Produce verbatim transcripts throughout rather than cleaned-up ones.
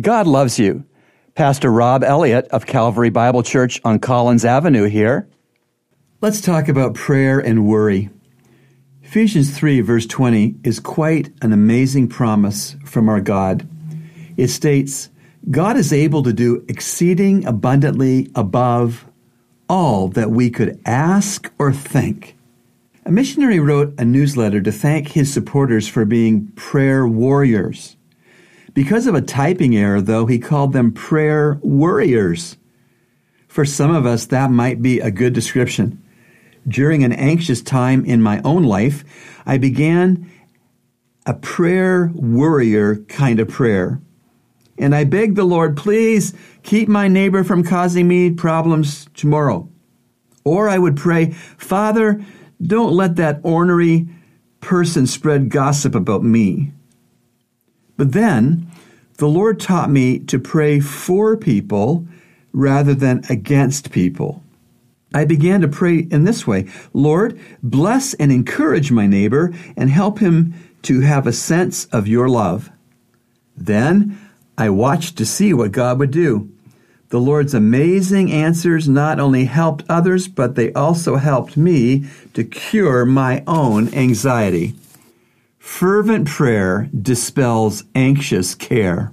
God loves you. Pastor Rob Elliott of Calvary Bible Church on Collins Avenue here. Let's talk about prayer and worry. Ephesians three, verse twenty, is quite an amazing promise from our God. It states, God is able to do exceeding abundantly above all that we could ask or think. A missionary wrote a newsletter to thank his supporters for being prayer warriors. Because of a typing error, though, he called them prayer worriers. For some of us, that might be a good description. During an anxious time in my own life, I began a prayer worrier kind of prayer. And I begged the Lord, please keep my neighbor from causing me problems tomorrow. Or I would pray, Father, don't let that ornery person spread gossip about me. But then the Lord taught me to pray for people rather than against people. I began to pray in this way, Lord, bless and encourage my neighbor and help him to have a sense of your love. Then I watched to see what God would do. The Lord's amazing answers not only helped others, but they also helped me to cure my own anxiety. Fervent prayer dispels anxious care.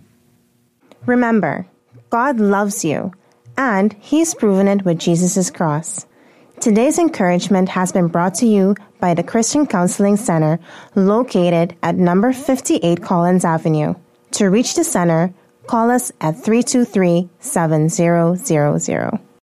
Remember, God loves you. And he's proven it with Jesus' cross. Today's encouragement has been brought to you by the Christian Counseling Center, located at number fifty-eight Collins Avenue. To reach the center, call us at three two three, seven zero zero zero.